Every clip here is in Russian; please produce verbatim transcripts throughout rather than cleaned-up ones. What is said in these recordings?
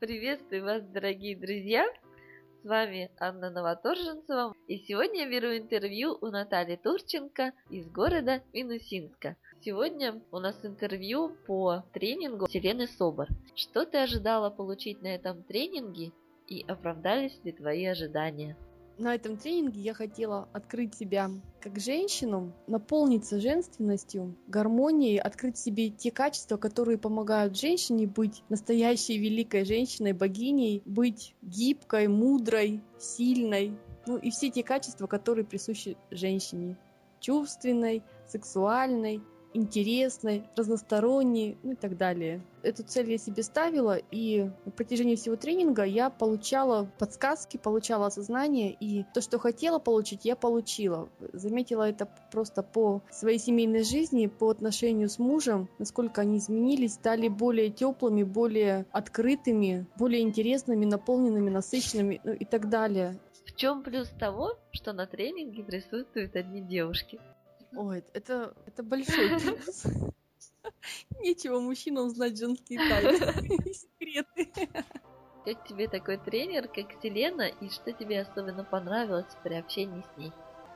Приветствую вас, дорогие друзья! С вами Анна Новоторженцева. И сегодня я беру интервью у Натальи Турченко из города Минусинска. Сегодня у нас интервью по тренингу «Селены Собор». Что ты ожидала получить на этом тренинге и оправдались ли твои ожидания? На этом тренинге я хотела открыть себя как женщину, наполниться женственностью, гармонией, открыть в себе те качества, которые помогают женщине быть настоящей великой женщиной, богиней, быть гибкой, мудрой, сильной. Ну и все те качества, которые присущи женщине. Чувственной, сексуальной, интересной, разносторонней, ну и так далее. Эту цель я себе ставила, и на протяжении всего тренинга я получала подсказки, получала осознание, и то, что хотела получить, я получила. Заметила это просто по своей семейной жизни, по отношению с мужем, насколько они изменились, стали более теплыми, более открытыми, более интересными, наполненными, насыщенными, ну и так далее. В чем плюс того, что на тренинге присутствуют одни девушки? Ой, это, это большой плюс. Нечего мужчинам знать женские тайны и секреты. Как тебе такой тренер, как Селена, и что тебе особенно понравилось при общении с ней?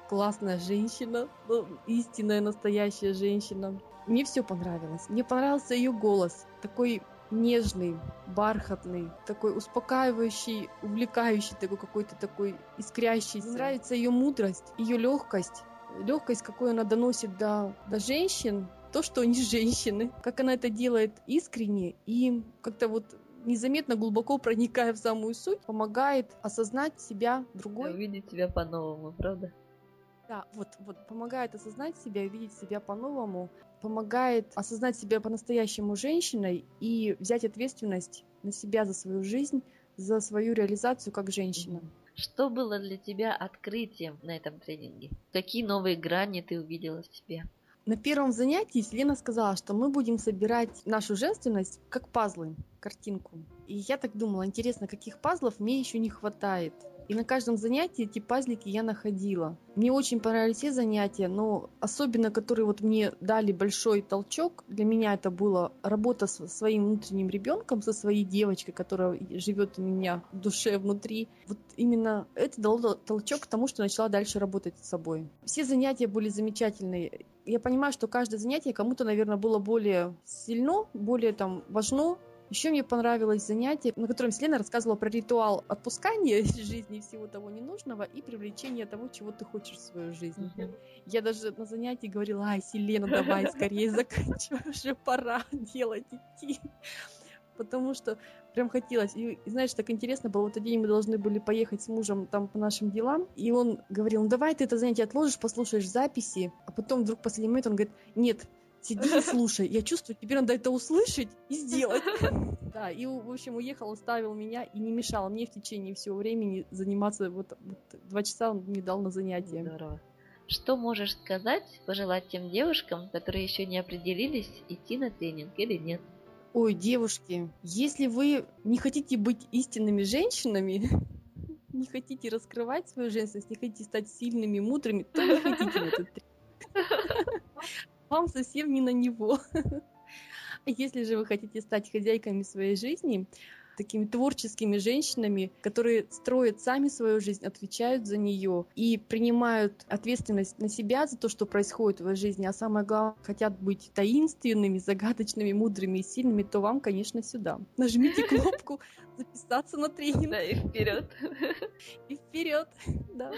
Классная женщина, ну, истинная, настоящая женщина. Мне все понравилось. Мне понравился ее голос, такой нежный, бархатный, такой успокаивающий, увлекающий, такой какой-то такой искрящийся. Мне нравится ее мудрость, ее легкость. Легкость, какую она доносит до, до женщин, то, что они женщины. Как она это делает искренне и как-то вот незаметно, глубоко проникая в самую суть, помогает осознать себя другой. И увидеть себя по-новому, правда? Да, вот, вот, помогает осознать себя, увидеть себя по-новому, помогает осознать себя по-настоящему женщиной и взять ответственность на себя за свою жизнь, за свою реализацию как женщина. Что было для тебя открытием на этом тренинге? Какие новые грани ты увидела в себе? На первом занятии Селена сказала, что мы будем собирать нашу женственность как пазлы, картинку. И я так думала, интересно, каких пазлов мне еще не хватает. И на каждом занятии эти пазлики я находила. Мне очень понравились все занятия, но особенно, которые вот мне дали большой толчок, для меня это была работа со своим внутренним ребенком, со своей девочкой, которая живет у меня в душе, внутри. Вот именно это дало толчок к тому, что начала дальше работать с собой. Все занятия были замечательные. Я понимаю, что каждое занятие кому-то, наверное, было более сильно, более там важно. Еще мне понравилось занятие, на котором Селена рассказывала про ритуал отпускания из жизни всего того ненужного и привлечения того, чего ты хочешь в свою жизнь. Mm-hmm. Я даже на занятии говорила: «Ай, Селена, давай скорее заканчивай, уже пора делать, идти». Потому что прям хотелось. И, знаешь, так интересно было. В этот день мы должны были поехать с мужем там по нашим делам. И он говорил: «Ну давай ты это занятие отложишь, послушаешь записи». А потом вдруг в последний момент он говорит: «Нет, сиди и слушай. Я чувствую, тебе надо это услышать и сделать». Да, и, в общем, уехал, оставил меня и не мешал мне в течение всего времени заниматься. Вот, вот два часа он мне дал на занятия. Здорово. Что можешь сказать, пожелать тем девушкам, которые еще не определились, идти на тренинг или нет? Ой, девушки, если вы не хотите быть истинными женщинами, не хотите раскрывать свою женственность, не хотите стать сильными, мудрыми, то не хотите в этот тренинг. Вам совсем не на него. Если же вы хотите стать хозяйками своей жизни, такими творческими женщинами, которые строят сами свою жизнь, отвечают за нее и принимают ответственность на себя за то, что происходит в их жизни, а самое главное, хотят быть таинственными, загадочными, мудрыми и сильными, то вам, конечно, сюда. Нажмите кнопку «Записаться на тренинг». Да, и вперед. И вперед, да.